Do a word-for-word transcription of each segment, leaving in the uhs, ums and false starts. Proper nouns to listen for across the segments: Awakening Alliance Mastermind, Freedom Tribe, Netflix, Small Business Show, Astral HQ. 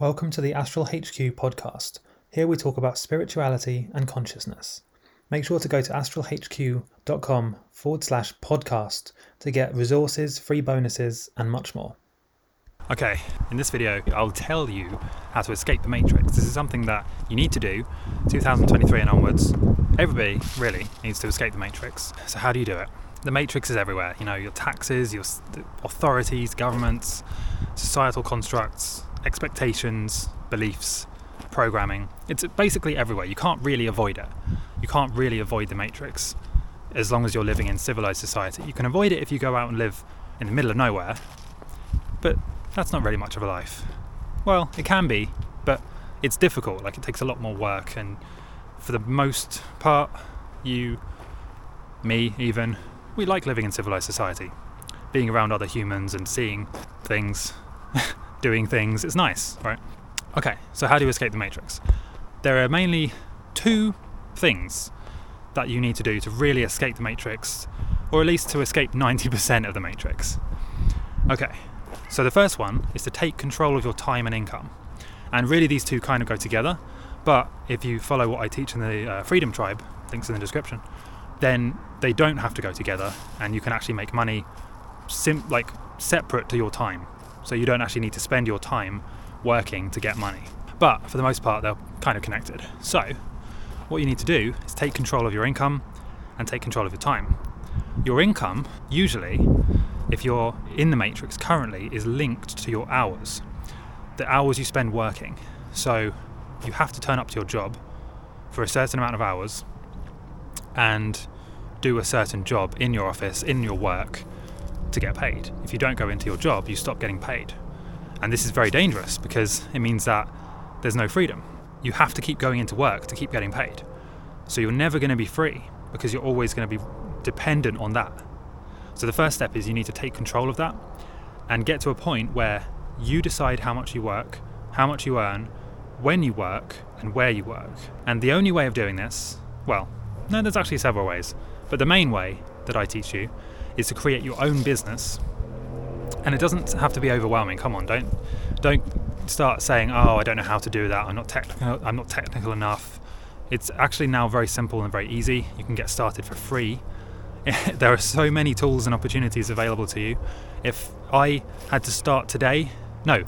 Welcome to the Astral H Q podcast. Here we talk about spirituality and consciousness. Make sure to go to astralhq.com forward slash podcast to get resources, free bonuses, and much more. Okay, in this video, I'll tell you how to escape the matrix. This is something that you need to do two thousand twenty-three and onwards. Everybody really needs to escape the matrix. So how do you do it? The matrix is everywhere. You know, your taxes, your authorities, governments, societal constructs, expectations, beliefs, programming. It's basically everywhere. You can't really avoid it. You can't really avoid the matrix as long as you're living in civilized society. You can avoid it if you go out and live in the middle of nowhere, but that's not really much of a life. Well, it can be, but it's difficult. Like, it takes a lot more work, and for the most part, you, me even, we like living in civilized society, being around other humans and seeing things. Doing things, it's nice, right? Okay, so how do you escape the matrix? There are mainly two things that you need to do to really escape the matrix, or at least to escape ninety percent of the matrix. Okay, so the first one is to take control of your time and income. And really these two kind of go together, but if you follow what I teach in the uh, Freedom Tribe, links in the description, then they don't have to go together, and you can actually make money sim- like separate to your time. So you don't actually need to spend your time working to get money. But for the most part, they're kind of connected. So what you need to do is take control of your income and take control of your time. Your income, usually, if you're in the matrix currently, is linked to your hours, the hours you spend working. So you have to turn up to your job for a certain amount of hours and do a certain job in your office, in your work, to get paid. If you don't go into your job, you stop getting paid. And this is very dangerous because it means that there's no freedom. You have to keep going into work to keep getting paid. So you're never going to be free because you're always going to be dependent on that. So the first step is you need to take control of that and get to a point where you decide how much you work, how much you earn, when you work, and where you work. And the only way of doing this, well, no, there's actually several ways, but the main way that I teach you is to create your own business. And it doesn't have to be overwhelming. Come on, don't don't start saying, oh, I don't know how to do that, I'm not technical I'm not technical enough. It's actually now very simple and very easy. You can get started for free. There are so many tools and opportunities available to you. If I had to start today, no,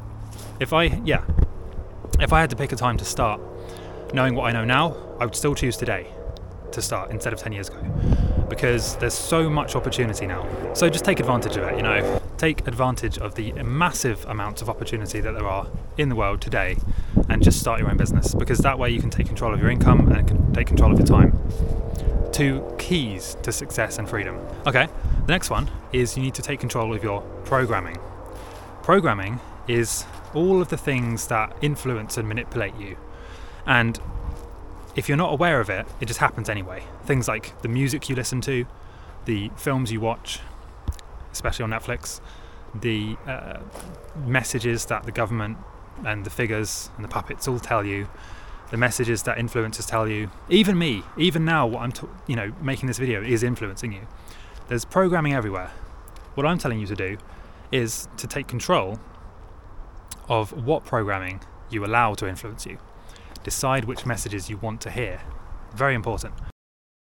if I, yeah, if I had to pick a time to start, knowing what I know now, I would still choose today to start instead of ten years ago, because there's so much opportunity now. So just take advantage of it, you know. Take advantage of the massive amounts of opportunity that there are in the world today and just start your own business, because that way you can take control of your income and can take control of your time. Two keys to success and freedom. Okay, the next one is you need to take control of your programming. Programming is all of the things that influence and manipulate you. And if you're not aware of it, it just happens anyway. Things like the music you listen to, the films you watch, especially on Netflix, the uh, messages that the government and the figures and the puppets all tell you, the messages that influencers tell you. Even me, even now, what I'm, t- you know, making this video is influencing you. There's programming everywhere. What I'm telling you to do is to take control of what programming you allow to influence you. Decide which messages you want to hear. Very important.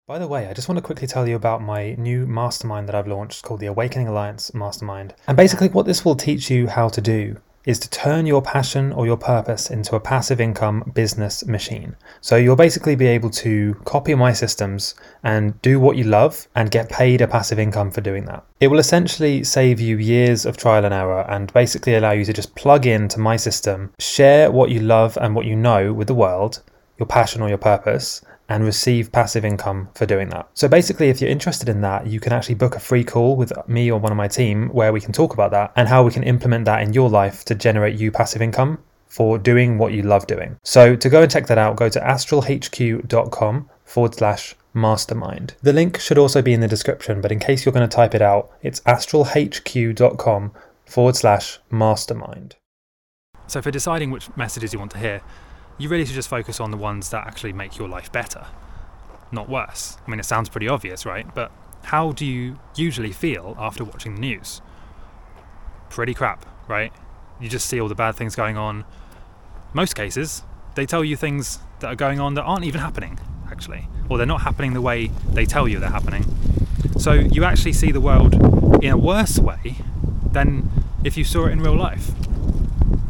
By the way, I just want to quickly tell you about my new mastermind that I've launched called the Awakening Alliance Mastermind. And basically what this will teach you how to do is to turn your passion or your purpose into a passive income business machine. So you'll basically be able to copy my systems and do what you love and get paid a passive income for doing that. It will essentially save you years of trial and error and basically allow you to just plug into my system, share what you love and what you know with the world, your passion or your purpose, and receive passive income for doing that. So basically, if you're interested in that, you can actually book a free call with me or one of my team where we can talk about that and how we can implement that in your life to generate you passive income for doing what you love doing. So to go and check that out, go to astralhq.com forward slash mastermind. The link should also be in the description, but in case you're going to type it out, it's astralhq.com forward slash mastermind. So for deciding which messages you want to hear, you really should just focus on the ones that actually make your life better, not worse. I mean, it sounds pretty obvious, right? But how do you usually feel after watching the news? Pretty crap, right? You just see all the bad things going on. most cases, they tell you things that are going on that aren't even happening, actually. Or they're not happening the way they tell you they're happening. So you actually see the world in a worse way than if you saw it in real life.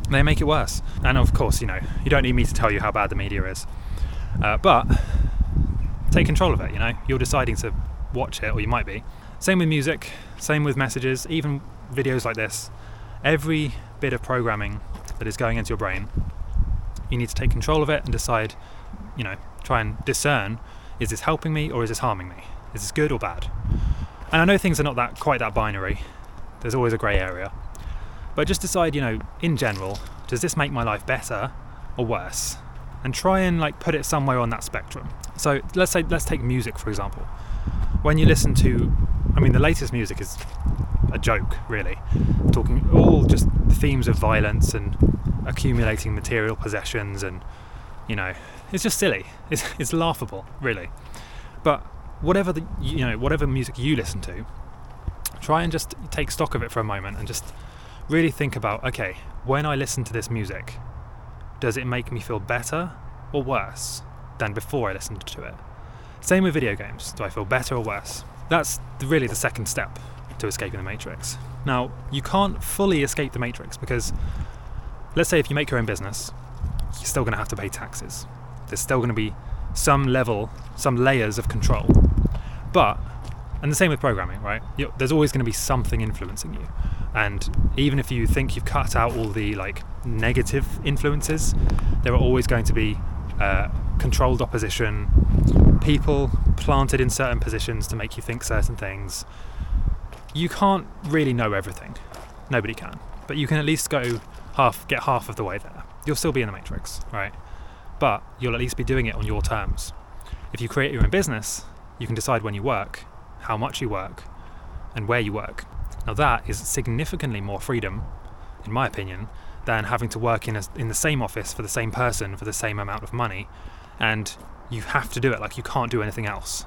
They make it worse. And of course, you know, you don't need me to tell you how bad the media is. Uh, but take control of it, you know. You're deciding to watch it, or you might be. Same with music, same with messages, even videos like this. Every bit of programming that is going into your brain, you need to take control of it and decide, you know, try and discern, is this helping me or is this harming me? Is this good or bad? And I know things are not that quite that binary. There's always a grey area. But just decide, you know, in general, does this make my life better or worse? And try and like put it somewhere on that spectrum. So let's say, let's take music, for example. When you listen to, I mean, the latest music is a joke, really. I'm talking all just themes of violence and accumulating material possessions and, you know, it's just silly. It's, it's laughable, really. But whatever the, you know, whatever music you listen to, try and just take stock of it for a moment and just really think about, okay, when I listen to this music, does it make me feel better or worse than before I listened to it? Same with video games. Do I feel better or worse? That's really the second step to escaping the matrix. Now, you can't fully escape the matrix because, let's say if you make your own business, you're still going to have to pay taxes. There's still going to be some level, some layers of control. But, and the same with programming, right? You're, there's always going to be something influencing you. And even if you think you've cut out all the like negative influences, there are always going to be uh, controlled opposition, people planted in certain positions to make you think certain things. You can't really know everything. Nobody can. But you can at least go half, get half of the way there. You'll still be in the matrix, right? But you'll at least be doing it on your terms. If you create your own business, you can decide when you work, how much you work, and where you work. Now that is significantly more freedom, in my opinion, than having to work in a, in the same office for the same person for the same amount of money, and you have to do it, like you can't do anything else.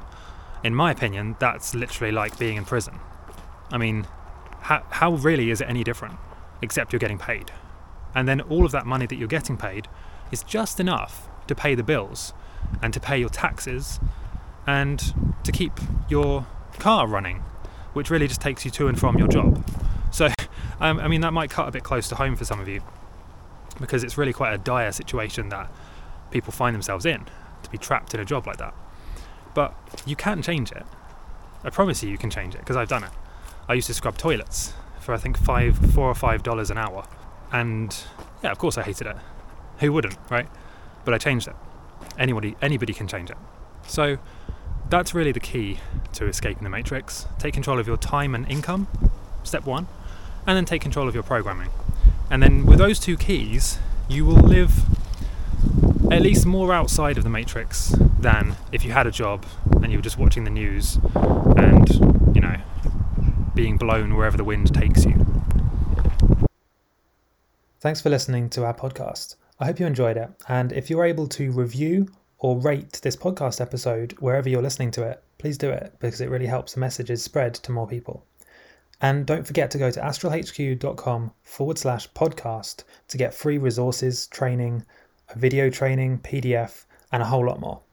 In my opinion, that's literally like being in prison. I mean, how, how really is it any different, except you're getting paid? And then all of that money that you're getting paid is just enough to pay the bills and to pay your taxes and to keep your car running, which really just takes you to and from your job. So, um, I mean, that might cut a bit close to home for some of you because it's really quite a dire situation that people find themselves in, to be trapped in a job like that. But you can change it. I promise you, you can change it because I've done it. I used to scrub toilets for, I think, five, four or five dollars an hour. And yeah, of course I hated it. Who wouldn't, right? But I changed it. Anybody, anybody can change it. So that's really the key to escaping the matrix. Take control of your time and income, step one, and then take control of your programming. And then with those two keys, you will live at least more outside of the matrix than if you had a job and you were just watching the news and, you know, being blown wherever the wind takes you. Thanks for listening to our podcast. I hope you enjoyed it. And if you're able to review or rate this podcast episode wherever you're listening to it, please do it because it really helps the messages spread to more people. And don't forget to go to astralhq.com forward slash podcast to get free resources, training, a video training, P D F, and a whole lot more.